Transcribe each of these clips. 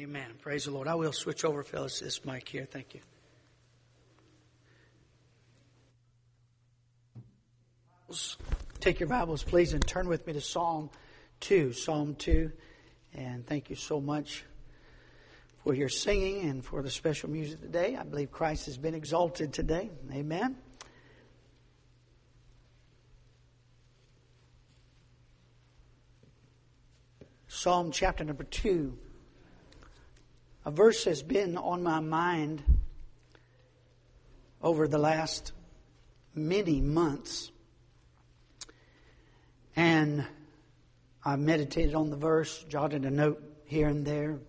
Amen. Praise the Lord. I will switch over, fellas, this mic here. Thank you. Take your Bibles, please, and turn with me to Psalm 2. Psalm 2. And thank you so much for your singing and for the special music today. I believe Christ has been exalted today. Amen. Psalm chapter number 2. A verse has been on my mind over the last many months. And I meditated on the verse, jotted a note here and there.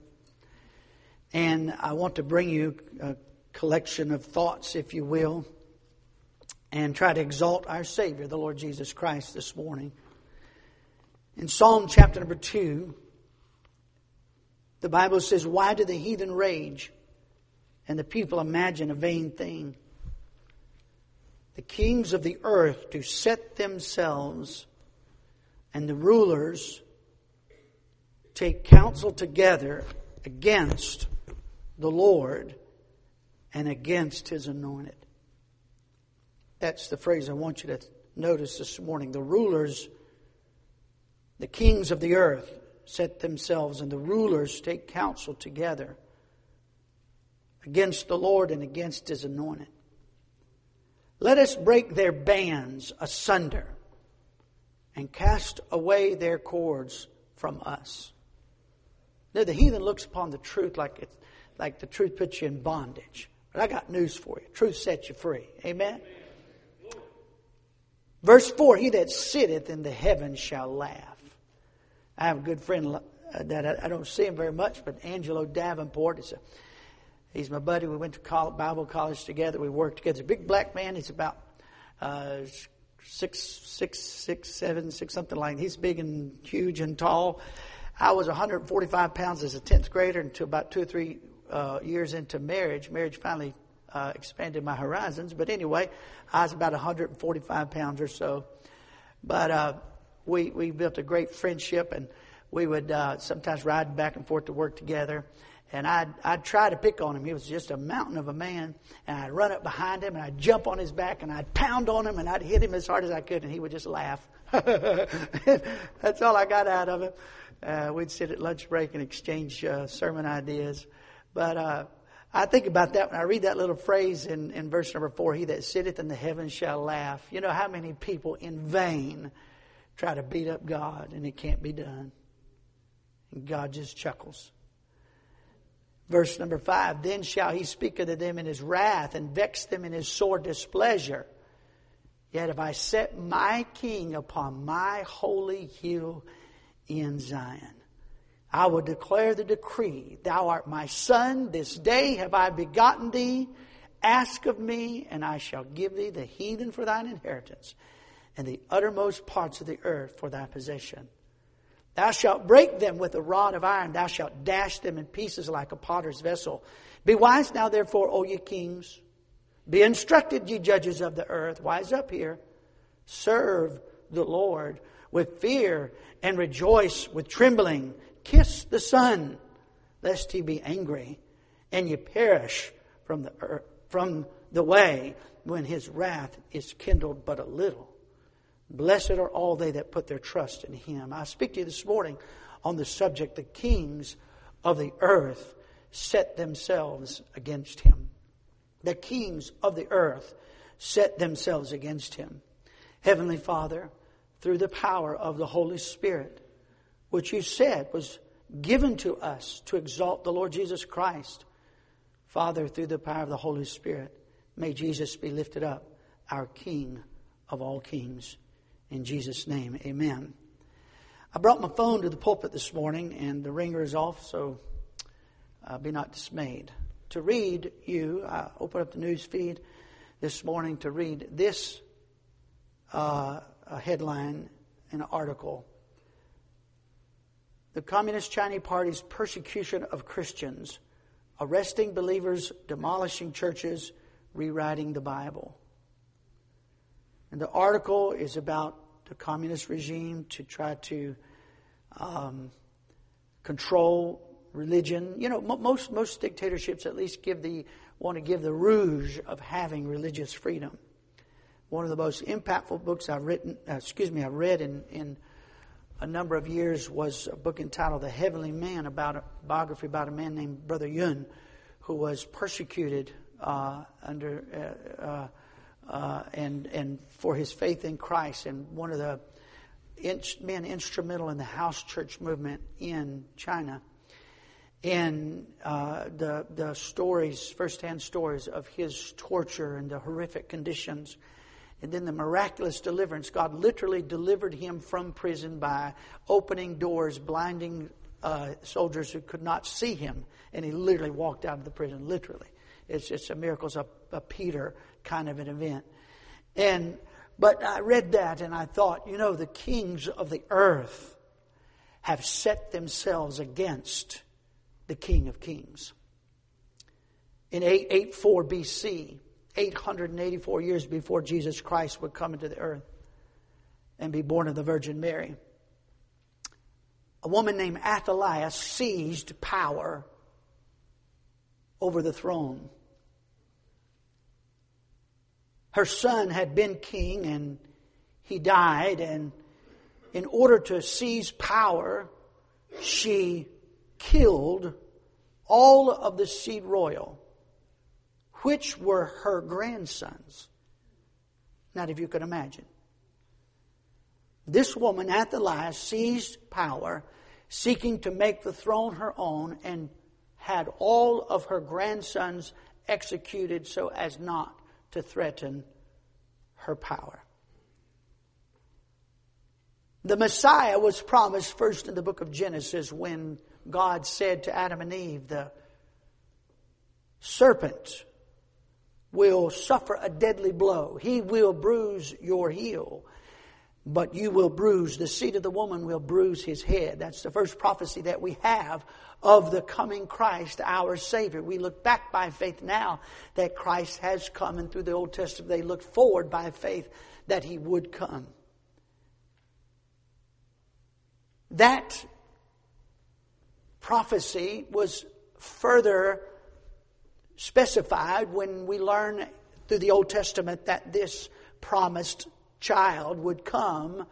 And I want to bring you a collection of thoughts, if you will, and try to exalt our Savior, the Lord Jesus Christ, this morning. In Psalm chapter number 2, the Bible says, "Why do the heathen rage and the people imagine a vain thing? The kings of the earth do set themselves, and the rulers take counsel together against the Lord and against His anointed." That's the phrase I want you to notice this morning. The rulers, the kings of the earth set themselves, and the rulers take counsel together against the Lord and against His anointed. Let us break their bands asunder and cast away their cords from us. Now the heathen looks upon the truth like the truth puts you in bondage. But I got news for you. Truth sets you free. Amen? Amen. Verse 4, "He that sitteth in the heavens shall laugh." I have a good friend that I don't see him very much, but Angelo Davenport. He's my buddy. We went to Bible college together. We worked together. He's a big black man. He's about 6'7", something like that. He's big and huge and tall. I was 145 pounds as a 10th grader until about 2 or 3 years into marriage. Marriage finally expanded my horizons. But anyway, I was about 145 pounds or so. But We built a great friendship, and we would sometimes ride back and forth to work together. And I'd try to pick on him. He was just a mountain of a man. And I'd run up behind him, and I'd jump on his back, and I'd pound on him, and I'd hit him as hard as I could, and he would just laugh. That's all I got out of him. We'd sit at lunch break and exchange sermon ideas. But I think about that when I read that little phrase in verse number 4, "He that sitteth in the heavens shall laugh." You know how many people in vain try to beat up God, and it can't be done. And God just chuckles. Verse number 5, "Then shall he speak unto them in his wrath, and vex them in his sore displeasure. Yet have I set my king upon my holy hill in Zion. I will declare the decree. Thou art my son, this day have I begotten thee. Ask of me, and I shall give thee the heathen for thine inheritance, and the uttermost parts of the earth for thy possession. Thou shalt break them with a rod of iron. Thou shalt dash them in pieces like a potter's vessel. Be wise now, therefore, O ye kings. Be instructed, ye judges of the earth. Wise up here. Serve the Lord with fear and rejoice with trembling. Kiss the Son, lest he be angry, and ye perish from the way when his wrath is kindled but a little. Blessed are all they that put their trust in Him." I speak to you this morning on the subject, the kings of the earth set themselves against Him. The kings of the earth set themselves against Him. Heavenly Father, through the power of the Holy Spirit, which you said was given to us to exalt the Lord Jesus Christ, Father, through the power of the Holy Spirit, may Jesus be lifted up, our King of all kings. In Jesus' name, amen. I brought my phone to the pulpit this morning, and the ringer is off, so be not dismayed. To read you, I opened up the news feed this morning to read this headline in an article. "The Communist Chinese Party's persecution of Christians, arresting believers, demolishing churches, rewriting the Bible." And the article is about the communist regime to try to control religion. You know, most dictatorships at least want to give the rouge of having religious freedom. One of the most impactful books I've read in a number of years was a book entitled The Heavenly Man, about a biography about a man named Brother Yun, who was persecuted and for his faith in Christ, and one of the men instrumental in the house church movement in China. And the stories, firsthand stories of his torture and the horrific conditions, and then the miraculous deliverance. God literally delivered him from prison by opening doors, blinding soldiers who could not see him, and he literally walked out of the prison. Literally, it's a miracle, it's a Peter kind of an event. But I read that and I thought, you know, the kings of the earth have set themselves against the King of Kings. In 884 BC, 884 years before Jesus Christ would come into the earth and be born of the Virgin Mary, a woman named Athaliah seized power over the throne. Her son had been king and he died, and in order to seize power, she killed all of the seed royal, which were her grandsons. Not if you could imagine. This woman, Athaliah, seized power, seeking to make the throne her own, and had all of her grandsons executed so as not to threaten her power. The Messiah was promised first in the book of Genesis, when God said to Adam and Eve, the serpent will suffer a deadly blow. He will bruise your heel, but you will bruise, the seed of the woman will bruise his head. That's the first prophecy that we have of the coming Christ, our Savior. We look back by faith now that Christ has come, and through the Old Testament they looked forward by faith that He would come. That prophecy was further specified when we learn through the Old Testament that this promised child would come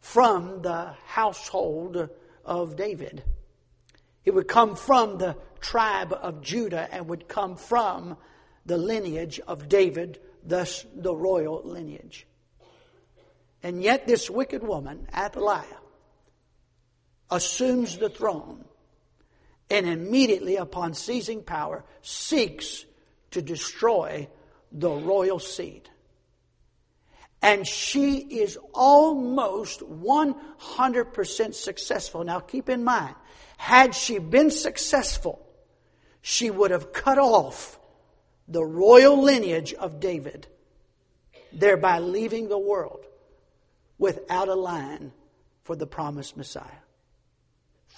from the household of David. It would come from the tribe of Judah and would come from the lineage of David, thus the royal lineage. And yet this wicked woman, Athaliah, assumes the throne, and immediately upon seizing power, seeks to destroy the royal seed. And she is almost 100% successful. Now keep in mind, had she been successful, she would have cut off the royal lineage of David, thereby leaving the world without a line for the promised Messiah.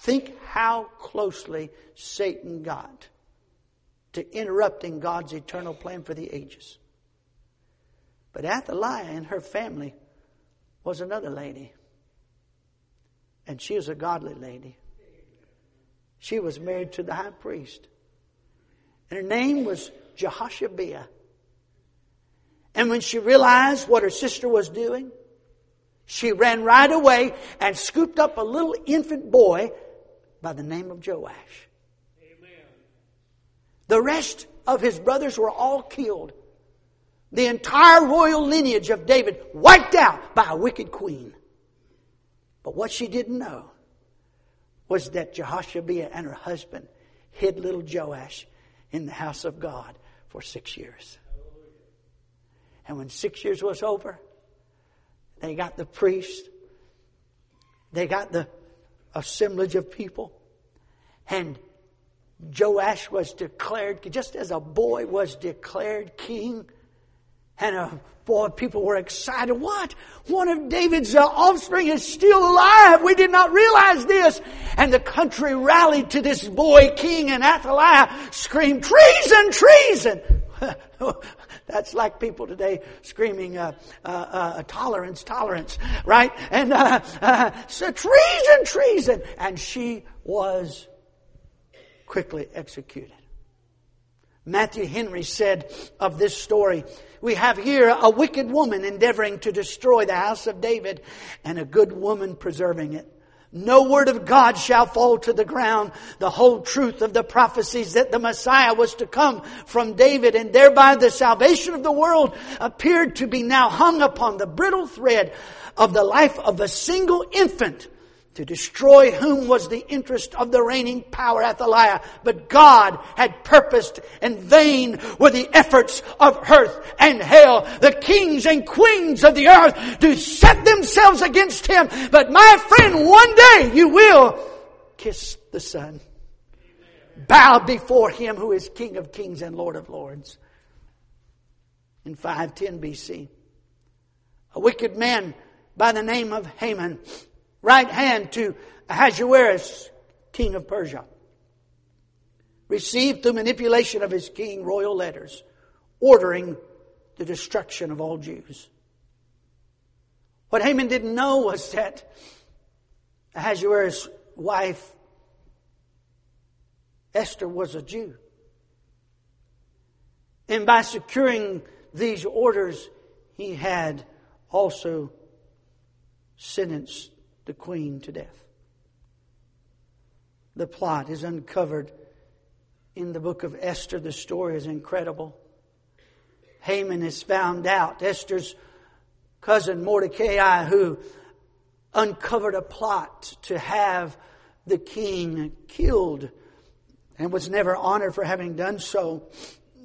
Think how closely Satan got to interrupting God's eternal plan for the ages. But Athaliah and her family was another lady. And she was a godly lady. She was married to the high priest. And her name was Jehoshabiah. And when she realized what her sister was doing, she ran right away and scooped up a little infant boy by the name of Joash. Amen. The rest of his brothers were all killed. The entire royal lineage of David wiped out by a wicked queen. But what she didn't know was that Jehoshabiah and her husband hid little Joash in the house of God for 6 years. And when 6 years was over, they got the priest, they got the assemblage of people, and Joash was declared, just as a boy was declared king. And boy, people were excited. What? One of David's offspring is still alive. We did not realize this. And the country rallied to this boy king, and Athaliah screamed, "Treason, treason!" That's like people today screaming, "Tolerance, tolerance!" Right? And so treason, treason. And she was quickly executed. Matthew Henry said of this story, "We have here a wicked woman endeavoring to destroy the house of David and a good woman preserving it. No word of God shall fall to the ground. The whole truth of the prophecies that the Messiah was to come from David and thereby the salvation of the world appeared to be now hung upon the brittle thread of the life of a single infant, to destroy whom was the interest of the reigning power, Athaliah. But God had purposed, and vain were the efforts of earth and hell, the kings and queens of the earth, to set themselves against him. But my friend, one day you will kiss the Son, bow before him who is King of kings and Lord of lords." In 510 BC, a wicked man by the name of Haman, right hand to Ahasuerus, king of Persia, received through manipulation of his king royal letters ordering the destruction of all Jews. What Haman didn't know was that Ahasuerus' wife, Esther, was a Jew. And by securing these orders, he had also sentenced the queen to death. The plot is uncovered in the book of Esther. The story is incredible. Haman is found out. Esther's cousin Mordecai, who uncovered a plot to have the king killed and was never honored for having done so,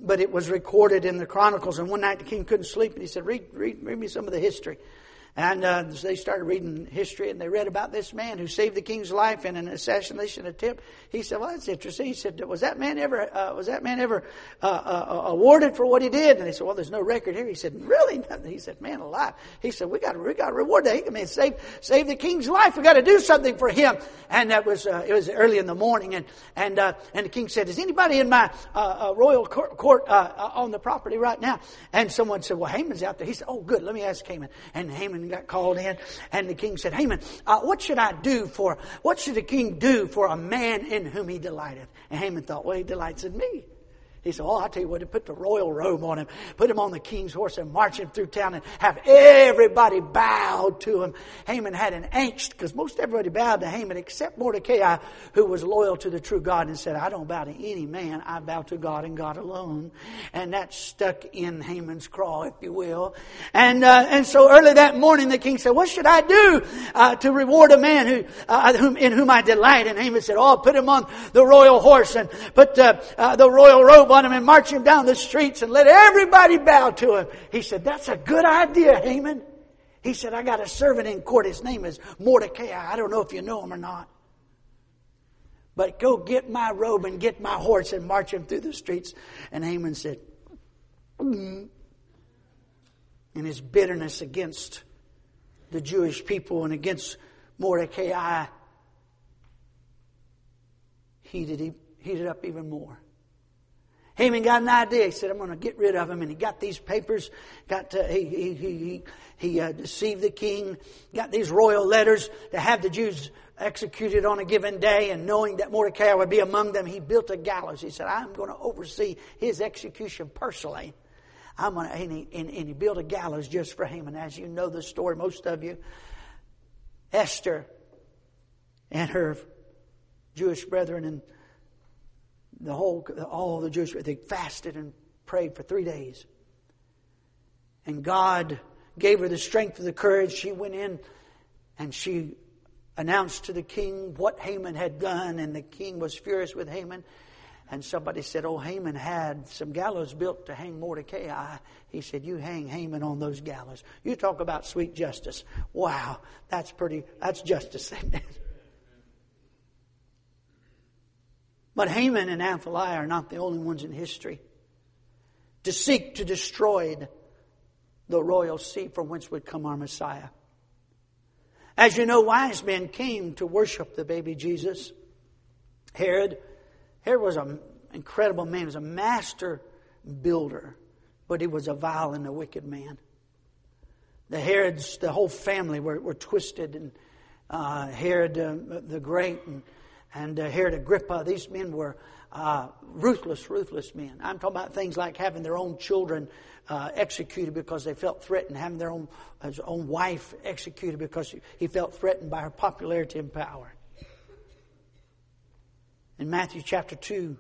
but it was recorded in the Chronicles. And one night the king couldn't sleep and he said, read me some of the history. And they started reading history, and they read about this man who saved the king's life in an assassination attempt. He said, "Well, that's interesting." He said, "Was that man ever awarded for what he did?" And they said, "Well, there's no record here." He said, "Really?" He said, "Man alive." He said, "We got to reward that. I mean, save the king's life. We got to do something for him." And that was it was early in the morning, and the king said, "Is anybody in my royal court on the property right now?" And someone said, "Well, Haman's out there." He said, "Oh, good. Let me ask Haman." And Haman got called in, and the king said, "Haman, what should the king do for a man in whom he delighteth?" And Haman thought, "Well, he delights in me." He said, "Oh, I'll tell you what, to put the royal robe on him, put him on the king's horse and march him through town and have everybody bow to him." Haman had an angst because most everybody bowed to Haman except Mordecai, who was loyal to the true God and said, "I don't bow to any man. I bow to God and God alone." And that stuck in Haman's craw, if you will. And so early that morning, the king said, "What should I do to reward a man in whom I delight?" And Haman said, "Oh, put him on the royal horse and put the royal robe on him and march him down the streets and let everybody bow to him." He said, "That's a good idea, Haman." He said, "I got a servant in court. His name is Mordecai. I don't know if you know him or not. But go get my robe and get my horse and march him through the streets." And Haman said, in his bitterness against the Jewish people and against Mordecai, heated up even more. Haman got an idea. He said, "I'm going to get rid of him." And he got these papers. He deceived the king. Got these royal letters to have the Jews executed on a given day. And knowing that Mordecai would be among them, he built a gallows. He said, "I'm going to oversee his execution personally." And he built a gallows just for Haman. As you know the story, most of you, Esther and her Jewish brethren and all the Jewish, they fasted and prayed for 3 days. And God gave her the strength and the courage. She went in and she announced to the king what Haman had done. And the king was furious with Haman. And somebody said, "Oh, Haman had some gallows built to hang Mordecai." He said, "You hang Haman on those gallows." You talk about sweet justice. Wow, that's justice. Amen. But Haman and Athaliah are not the only ones in history to seek to destroy the royal seat from whence would come our Messiah. As you know, wise men came to worship the baby Jesus. Herod was an incredible man. He was a master builder, but he was a vile and a wicked man. The Herods, the whole family were twisted, and Herod the Great and Herod Agrippa, these men were ruthless men. I'm talking about things like having their own children executed because they felt threatened, having their own his own wife executed because he felt threatened by her popularity and power. In Matthew chapter 2,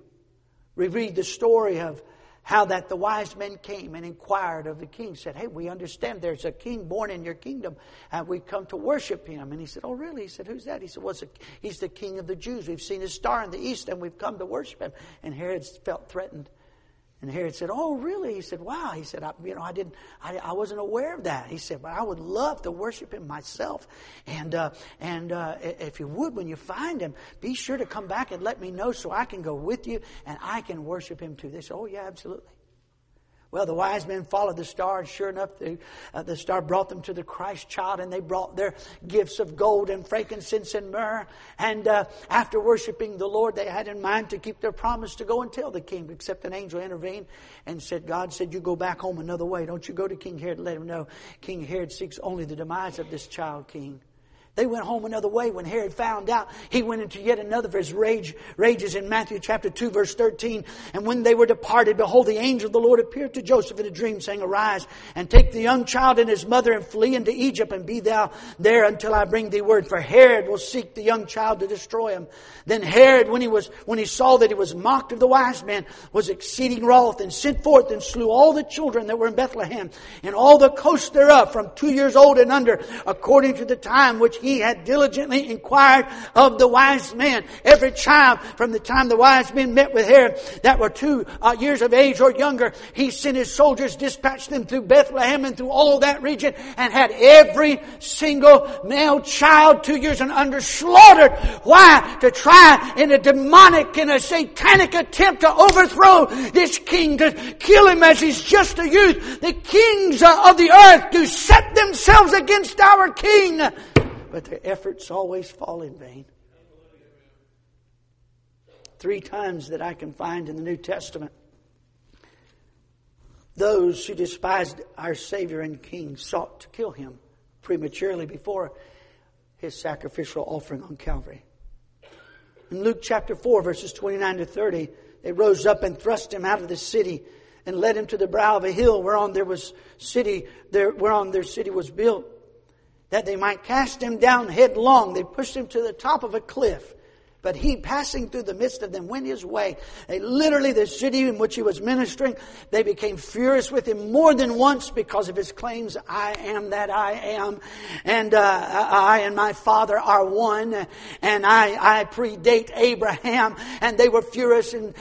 we read the story of how that the wise men came and inquired of the king, said, "Hey, we understand there's a king born in your kingdom, and we come to worship him." And he said, "Oh, really?" He said, "Who's that?" He said, "Well, he's the king of the Jews. We've seen his star in the east, and we've come to worship him." And Herod felt threatened. And Herod said, "Oh, really?" He said, "Wow." He said, I wasn't aware of that." He said, "But I would love to worship him myself. And if you would, when you find him, be sure to come back and let me know so I can go with you and I can worship him too." They said, "Oh, yeah, absolutely." Well, the wise men followed the star, and sure enough, the star brought them to the Christ child, and they brought their gifts of gold and frankincense and myrrh. And after worshiping the Lord, they had in mind to keep their promise to go and tell the king, except an angel intervened and said, God said, "You go back home another way. Don't you go to King Herod and let him know King Herod seeks only the demise of this child king." They went home another way. When Herod found out, he went into yet another of his rages in Matthew chapter 2, verse 13. "And when they were departed, behold, the angel of the Lord appeared to Joseph in a dream, saying, Arise, and take the young child and his mother, and flee into Egypt, and be thou there until I bring thee word. For Herod will seek the young child to destroy him." Then Herod, when he saw that he was mocked of the wise men, was exceeding wroth, and sent forth and slew all the children that were in Bethlehem, and all the coasts thereof, from 2 years old and under, according to the time which he had diligently inquired of the wise men. Every child from the time the wise men met with Herod that were 2 years of age or younger, he sent his soldiers, dispatched them through Bethlehem and through all that region, and had every single male child 2 years and under slaughtered. Why? To try in a demonic, in a satanic attempt to overthrow this king, to kill him as he's just a youth. The kings of the earth do set themselves against our king, but their efforts always fall in vain. 3 times that I can find in the New Testament, those who despised our Savior and King sought to kill him prematurely before his sacrificial offering on Calvary. In Luke chapter 4, verses 29 to 30, they rose up and thrust him out of the city and led him to the brow of a hill whereon their city was built, that they might cast him down headlong. They pushed him to the top of a cliff. But he, passing through the midst of them, went his way. Literally, the city in which he was ministering, they became furious with him more than once because of his claims, "I am that I am, and I and my Father are one, and I predate Abraham." And they were furious. And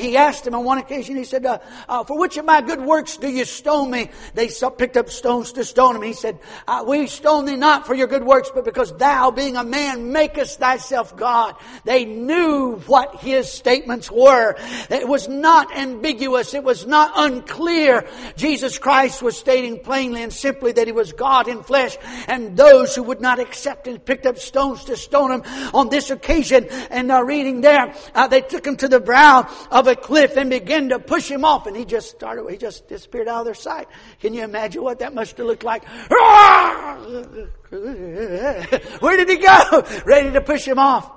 he asked him on one occasion, he said, "For which of my good works do you stone me?" They picked up stones to stone him. He said, "We stone thee not for your good works, but because thou, being a man, makest thyself God." They knew what his statements were. It was not ambiguous. It was not unclear. Jesus Christ was stating plainly and simply that he was God in flesh. And those who would not accept him picked up stones to stone him on this occasion. And reading there, they took him to the brow of a cliff and began to push him off. And he just disappeared out of their sight. Can you imagine what that must have looked like? Where did he go? Ready to push him off.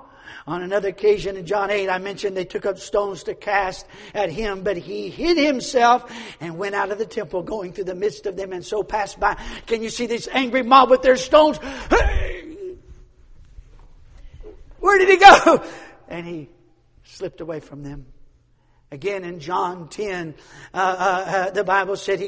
On another occasion in John 8, I mentioned they took up stones to cast at him, but he hid himself and went out of the temple, going through the midst of them, and so passed by. Can you see this angry mob with their stones? Where did he go? And he slipped away from them. Again, in John 10, the Bible said he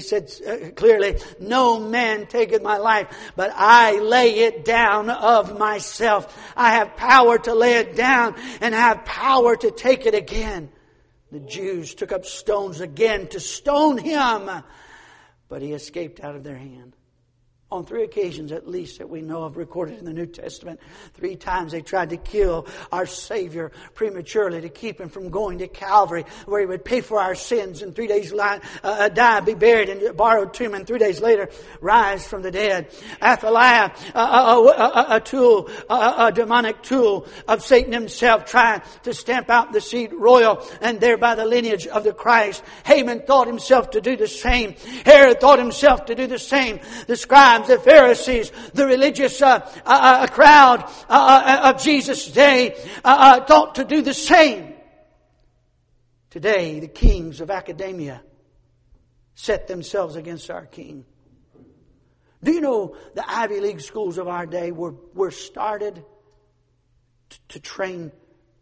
said clearly, "No man taketh my life, but I lay it down of myself. I have power to lay it down, and I have power to take it again." The Jews took up stones again to stone him, but he escaped out of their hand. On 3 occasions at least that we know of recorded in the New Testament, 3 times they tried to kill our Savior prematurely to keep him from going to Calvary, where he would pay for our sins and 3 days die, be buried in a borrowed tomb, and 3 days later rise from the dead. Athaliah, a demonic tool of Satan himself, trying to stamp out the seed royal and thereby the lineage of the Christ. Haman thought himself to do the same. Herod thought himself to do the same. The scribe scribes, the Pharisees, the religious crowd of Jesus' day thought to do the same. Today, the kings of academia set themselves against our king. Do you know the Ivy League schools of our day were started to train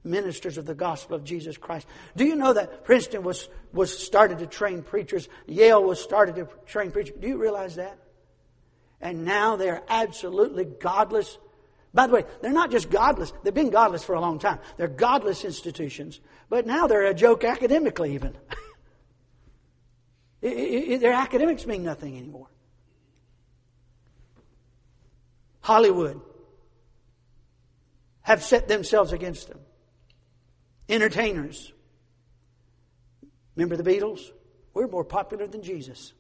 ministers of the gospel of Jesus Christ? Do you know that Princeton was started to train preachers? Yale was started to train preachers. Do you realize that? And now they're absolutely godless. By the way, they're not just godless. They've been godless for a long time. They're godless institutions. But now they're a joke academically even. Their academics mean nothing anymore. Hollywood have set themselves against them. Entertainers. Remember the Beatles? We're more popular than Jesus.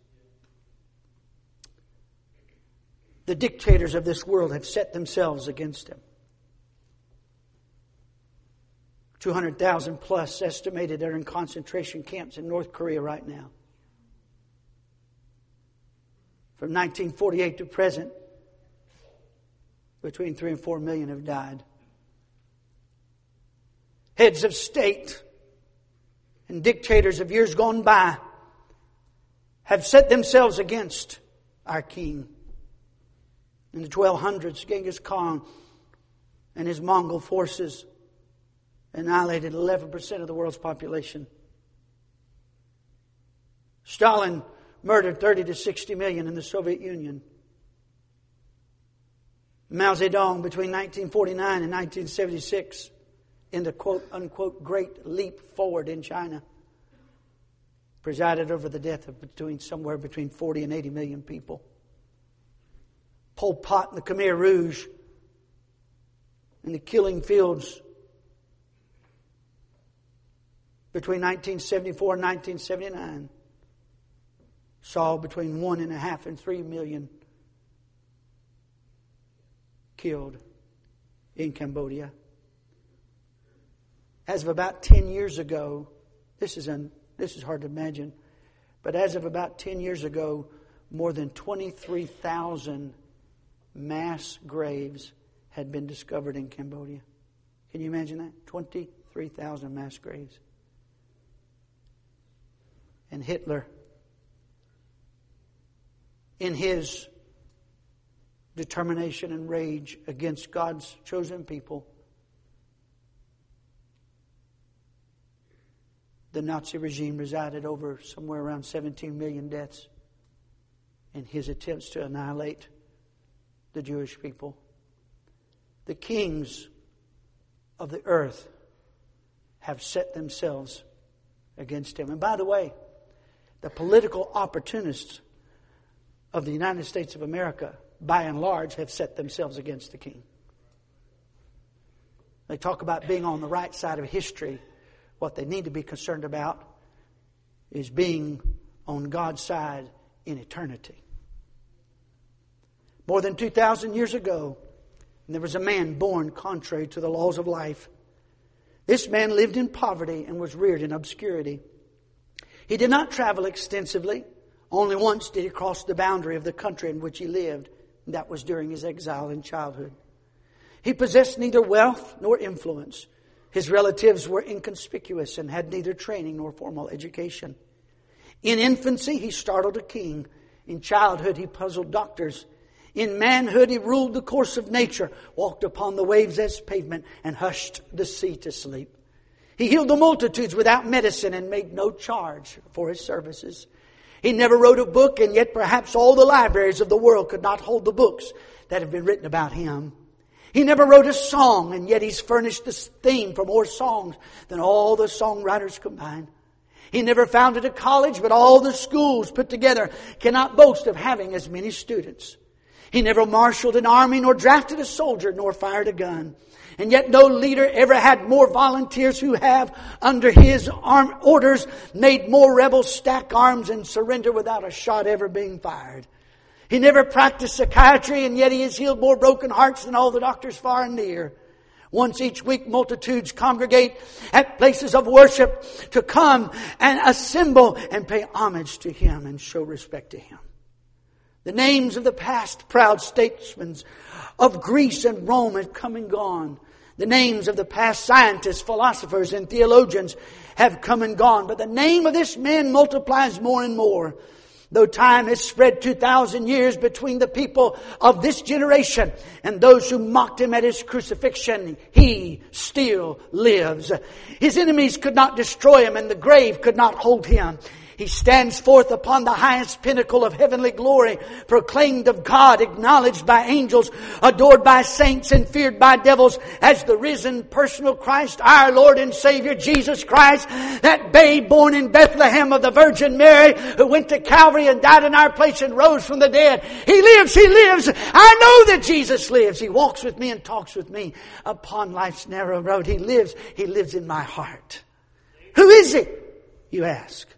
The dictators of this world have set themselves against him. 200,000 plus estimated are in concentration camps in North Korea right now. From 1948 to present, between 3 and 4 million have died. Heads of state and dictators of years gone by have set themselves against our king. In the 1200s, Genghis Khan and his Mongol forces annihilated 11% of the world's population. Stalin murdered 30 to 60 million in the Soviet Union. Mao Zedong, between 1949 and 1976, in the quote-unquote great leap forward in China, presided over the death of somewhere between 40 and 80 million people. Pol Pot and the Khmer Rouge in the killing fields between 1974 and 1979 saw between 1.5 and 3 million killed in Cambodia. As of about 10 years ago, this is hard to imagine, but as of about 10 years ago, more than 23,000 mass graves had been discovered in Cambodia. Can you imagine that? 23,000 mass graves. And Hitler, in his determination and rage against God's chosen people, the Nazi regime resided over somewhere around 17 million deaths in his attempts to annihilate the Jewish people. The kings of the earth have set themselves against him. And by the way, the political opportunists of the United States of America, by and large, have set themselves against the king. They talk about being on the right side of history. What they need to be concerned about is being on God's side in eternity. More than 2,000 years ago, there was a man born contrary to the laws of life. This man lived in poverty and was reared in obscurity. He did not travel extensively. Only once did he cross the boundary of the country in which he lived, and that was during his exile in childhood. He possessed neither wealth nor influence. His relatives were inconspicuous and had neither training nor formal education. In infancy, he startled a king. In childhood, he puzzled doctors. In manhood, he ruled the course of nature, walked upon the waves as pavement, and hushed the sea to sleep. He healed the multitudes without medicine and made no charge for his services. He never wrote a book, and yet perhaps all the libraries of the world could not hold the books that have been written about him. He never wrote a song, and yet he's furnished the theme for more songs than all the songwriters combined. He never founded a college, but all the schools put together cannot boast of having as many students. He never marshaled an army, nor drafted a soldier, nor fired a gun. And yet no leader ever had more volunteers who have, under his orders, made more rebels stack arms and surrender without a shot ever being fired. He never practiced psychiatry, and yet he has healed more broken hearts than all the doctors far and near. Once each week, multitudes congregate at places of worship to come and assemble and pay homage to him and show respect to him. The names of the past proud statesmen of Greece and Rome have come and gone. The names of the past scientists, philosophers, and theologians have come and gone. But the name of this man multiplies more and more. Though time has spread 2,000 years between the people of this generation and those who mocked him at his crucifixion, he still lives. His enemies could not destroy him, and the grave could not hold him. He stands forth upon the highest pinnacle of heavenly glory, proclaimed of God, acknowledged by angels, adored by saints, and feared by devils, as the risen personal Christ, our Lord and Savior, Jesus Christ, that babe born in Bethlehem of the Virgin Mary, who went to Calvary and died in our place and rose from the dead. He lives, He lives. I know that Jesus lives. He walks with me and talks with me upon life's narrow road. He lives in my heart. Who is He, you ask?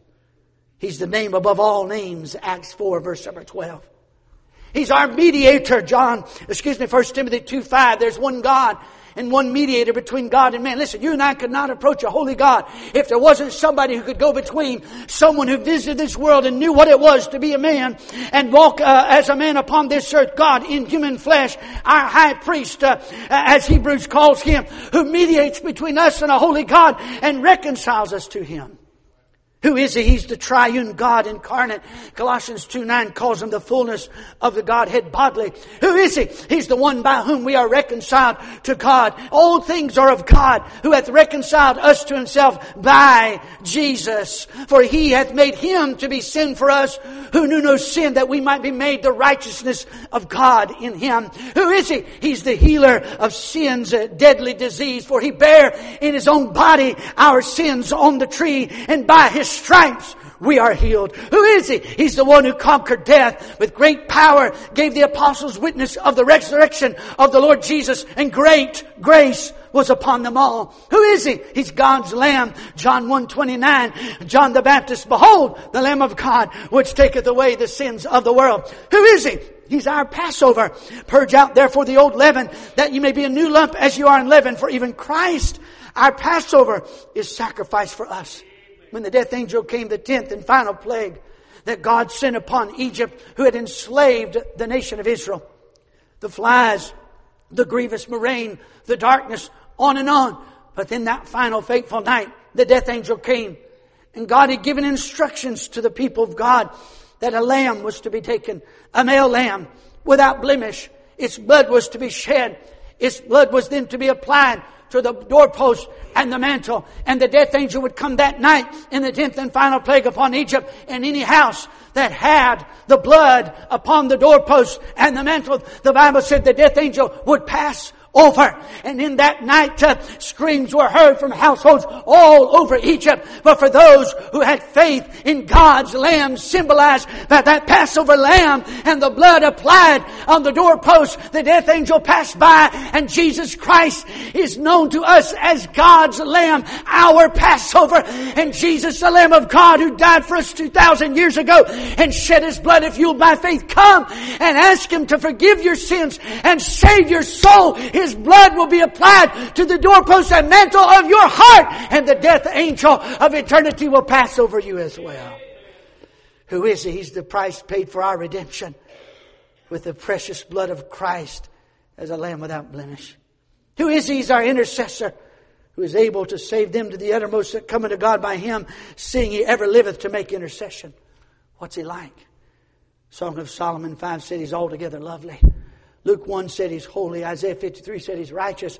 He's the name above all names, Acts 4, verse number 12. He's our mediator, 1 Timothy 2:5. There's one God and one mediator between God and man. Listen, you and I could not approach a holy God if there wasn't somebody who could go between, someone who visited this world and knew what it was to be a man and walk as a man upon this earth, God in human flesh, our high priest, as Hebrews calls him, who mediates between us and a holy God and reconciles us to him. Who is He? He's the triune God incarnate. Colossians 2:9 calls Him the fullness of the Godhead bodily. Who is He? He's the one by whom we are reconciled to God. All things are of God, who hath reconciled us to Himself by Jesus. For He hath made Him to be sin for us, who knew no sin, that we might be made the righteousness of God in Him. Who is He? He's the healer of sin's deadly disease. For He bare in His own body our sins on the tree, and by His stripes we are healed. Who is He? He's the one who conquered death. With great power gave the apostles witness of the resurrection of the Lord Jesus, and great grace was upon them all. Who is He? He's God's Lamb. John 1:29, John the Baptist, behold, the Lamb of God, which taketh away the sins of the world. Who is He? He's our Passover. Purge out therefore the old leaven, that you may be a new lump as you are unleavened. For even Christ, our Passover, is sacrificed for us. When the death angel came, the 10th and final plague that God sent upon Egypt, who had enslaved the nation of Israel. The flies, the grievous murrain, the darkness, on and on. But then that final fateful night, the death angel came, and God had given instructions to the people of God that a lamb was to be taken, a male lamb without blemish. Its blood was to be shed. Its blood was then to be applied to the doorpost and the mantle. And the death angel would come that night in the 10th and final plague upon Egypt. And any house that had the blood upon the doorpost and the mantle, the Bible said the death angel would pass over. And in that night, screams were heard from households all over Egypt. But for those who had faith in God's Lamb, symbolized by that Passover lamb and the blood applied on the doorpost, the death angel passed by, and Jesus Christ is known to us as God's Lamb, our Passover. And Jesus, the Lamb of God, who died for us 2,000 years ago and shed His blood, if you'll by faith come and ask Him to forgive your sins and save your soul, His blood will be applied to the doorpost and mantle of your heart, and the death angel of eternity will pass over you as well. Who is He? He's the price paid for our redemption with the precious blood of Christ as a lamb without blemish. Who is He? He's our intercessor, who is able to save them to the uttermost that come unto God by Him, seeing He ever liveth to make intercession. What's He like? Song of Solomon 5 said He's altogether lovely. Luke 1 said He's holy. Isaiah 53 said He's righteous.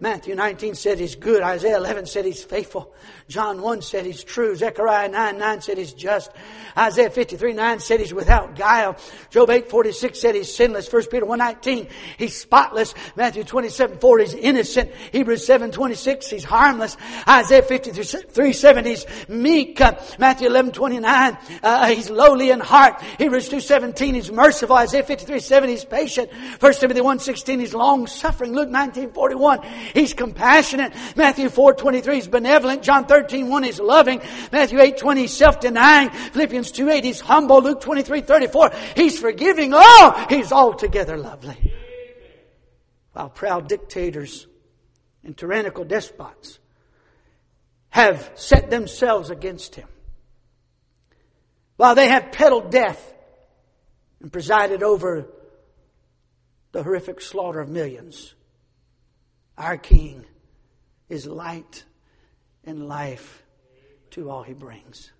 Matthew 19 said He's good. Isaiah 11 said He's faithful. John 1 said He's true. Zechariah 9:9 said He's just. Isaiah 53:9 said He's without guile. Job 8:46 said He's sinless. 1 Peter 1:19, He's spotless. Matthew 27:4, He's innocent. Hebrews 7:26, He's harmless. Isaiah 53:7, He's meek. Matthew 11:29, He's lowly in heart. Hebrews 2:17, He's merciful. Isaiah 53:7, He's patient. 1 Timothy 1:16, He's long-suffering. Luke 19:41, He's compassionate. Matthew 4:23, He's benevolent. John 13:1, He's loving. Matthew 8:20, He's self-denying. Philippians 2:8, He's humble. Luke 23:34, He's forgiving. Oh, He's altogether lovely. While proud dictators and tyrannical despots have set themselves against Him, while they have peddled death and presided over the horrific slaughter of millions. Our King is light and life to all he brings.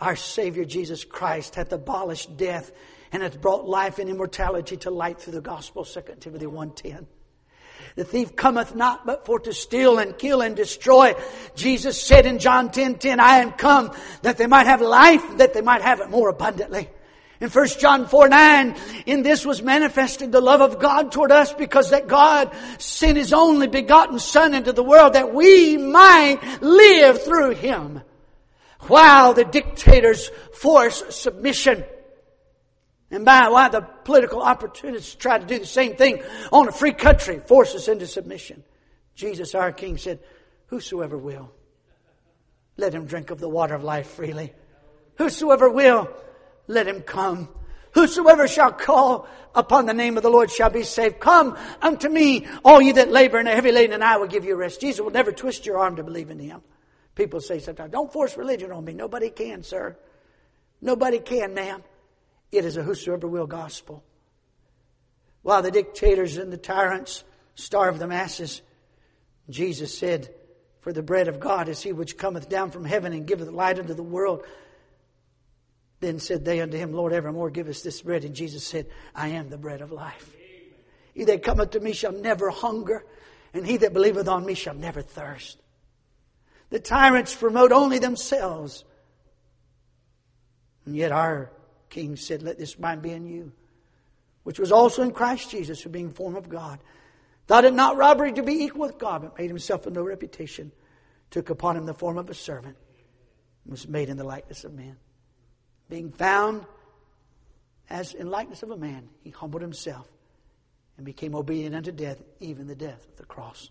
Our Savior Jesus Christ hath abolished death and hath brought life and immortality to light through the gospel, 2 Timothy 1:10. The thief cometh not but for to steal and kill and destroy. Jesus said in John 10:10, I am come that they might have life, that they might have it more abundantly. In 1 John 4:9, in this was manifested the love of God toward us, because that God sent His only begotten Son into the world that we might live through Him. While the dictators force submission, and by why the political opportunists try to do the same thing on a free country, force us into submission, Jesus our King said, whosoever will, let him drink of the water of life freely. Whosoever will, let him come. Whosoever shall call upon the name of the Lord shall be saved. Come unto me, all ye that labor and are heavy laden, and I will give you rest. Jesus will never twist your arm to believe in Him. People say sometimes, don't force religion on me. Nobody can, sir. Nobody can, ma'am. It is a whosoever will gospel. While the dictators and the tyrants starve the masses, Jesus said, for the bread of God is He which cometh down from heaven and giveth light unto the world. Then said they unto Him, Lord, evermore give us this bread. And Jesus said, I am the bread of life. He that cometh to me shall never hunger, and he that believeth on me shall never thirst. The tyrants promote only themselves. And yet our King said, let this mind be in you, which was also in Christ Jesus, who being form of God, thought it not robbery to be equal with God, but made Himself of no reputation, took upon Him the form of a servant, and was made in the likeness of men. Being found as in likeness of a man, He humbled Himself and became obedient unto death, even the death of the cross.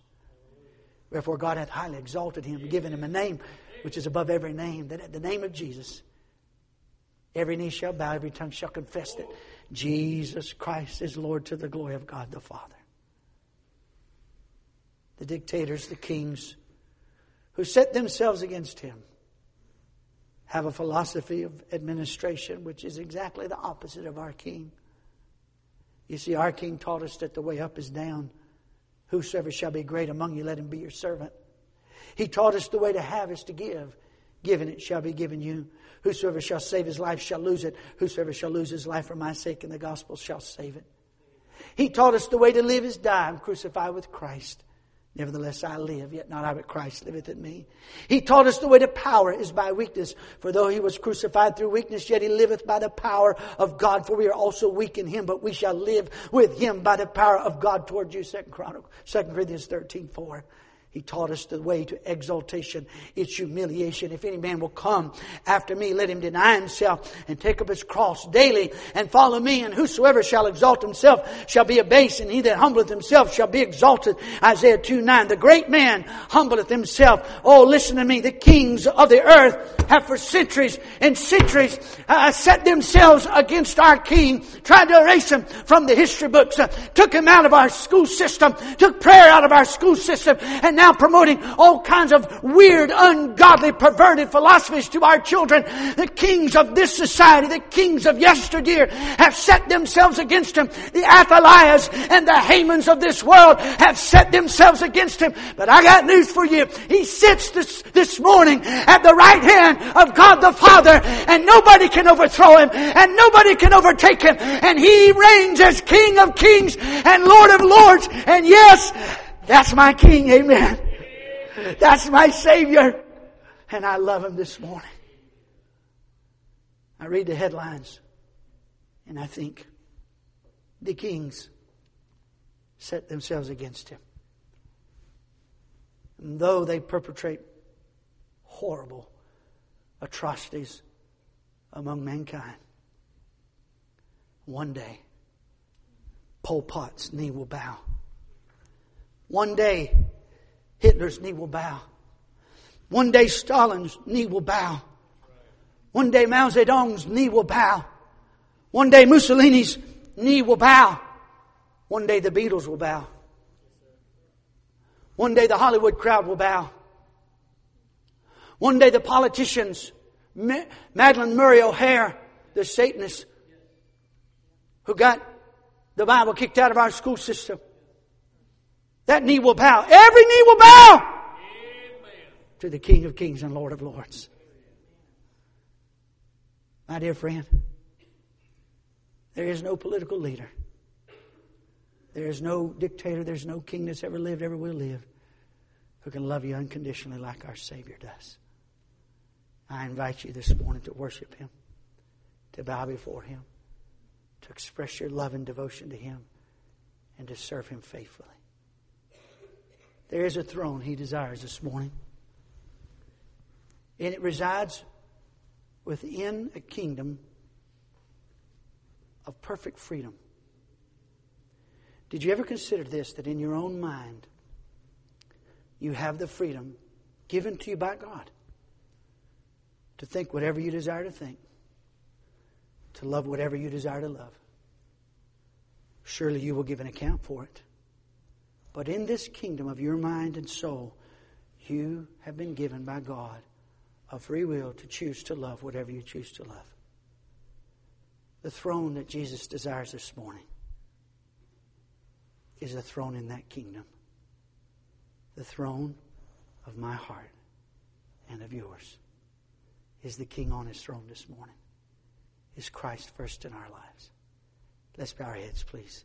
Wherefore God hath highly exalted Him, given Him a name which is above every name, that at the name of Jesus every knee shall bow, every tongue shall confess that Jesus Christ is Lord, to the glory of God the Father. The dictators, the kings who set themselves against Him, have a philosophy of administration which is exactly the opposite of our King. You see, our King taught us that the way up is down. Whosoever shall be great among you, let him be your servant. He taught us the way to have is to give. Given it shall be given you. Whosoever shall save his life shall lose it. Whosoever shall lose his life for my sake and the gospel shall save it. He taught us the way to live is die. I'm crucified with Christ. Nevertheless, I live, yet not I, but Christ liveth in me. He taught us the way to power is by weakness. For though He was crucified through weakness, yet He liveth by the power of God. For we are also weak in Him, but we shall live with Him by the power of God toward you. 2 Corinthians 13:4. He taught us the way to exaltation. It's humiliation. If any man will come after me, let him deny himself and take up his cross daily and follow me. And whosoever shall exalt himself shall be abased, and he that humbleth himself shall be exalted. Isaiah 2:9. The great man humbleth himself. Oh, listen to me. The kings of the earth have for centuries and centuries set themselves against our King, tried to erase Him from the history books, took Him out of our school system, took prayer out of our school system, and now promoting all kinds of weird, ungodly, perverted philosophies to our children. The kings of this society, the kings of yesteryear, have set themselves against Him. The Athaliahs and the Hamans of this world have set themselves against Him. But I got news for you. He sits this morning at the right hand of God the Father, and nobody can overthrow Him, and nobody can overtake Him. And He reigns as King of kings and Lord of lords. And yes, that's my King, amen. That's my Savior. And I love Him this morning. I read the headlines and I think, the kings set themselves against Him. And though they perpetrate horrible atrocities among mankind, one day Pol Pot's knee will bow. One day, Hitler's knee will bow. One day, Stalin's knee will bow. One day, Mao Zedong's knee will bow. One day, Mussolini's knee will bow. One day, the Beatles will bow. One day, the Hollywood crowd will bow. One day, the politicians, Madeline Murray O'Hare the Satanists who got the Bible kicked out of our school system. That knee will bow. Every knee will bow to the King of Kings and Lord of Lords. My dear friend, there is no political leader. There is no dictator. There's no king that's ever lived, ever will live, who can love you unconditionally like our Savior does. I invite you this morning to worship Him, to bow before Him, to express your love and devotion to Him, and to serve Him faithfully. There is a throne He desires this morning, and it resides within a kingdom of perfect freedom. Did you ever consider this, that in your own mind you have the freedom given to you by God to think whatever you desire to think, to love whatever you desire to love? Surely you will give an account for it. But in this kingdom of your mind and soul, you have been given by God a free will to choose to love whatever you choose to love. The throne that Jesus desires this morning is a throne in that kingdom. The throne of my heart and of yours. Is the King on His throne this morning? Is Christ first in our lives? Let's bow our heads, please.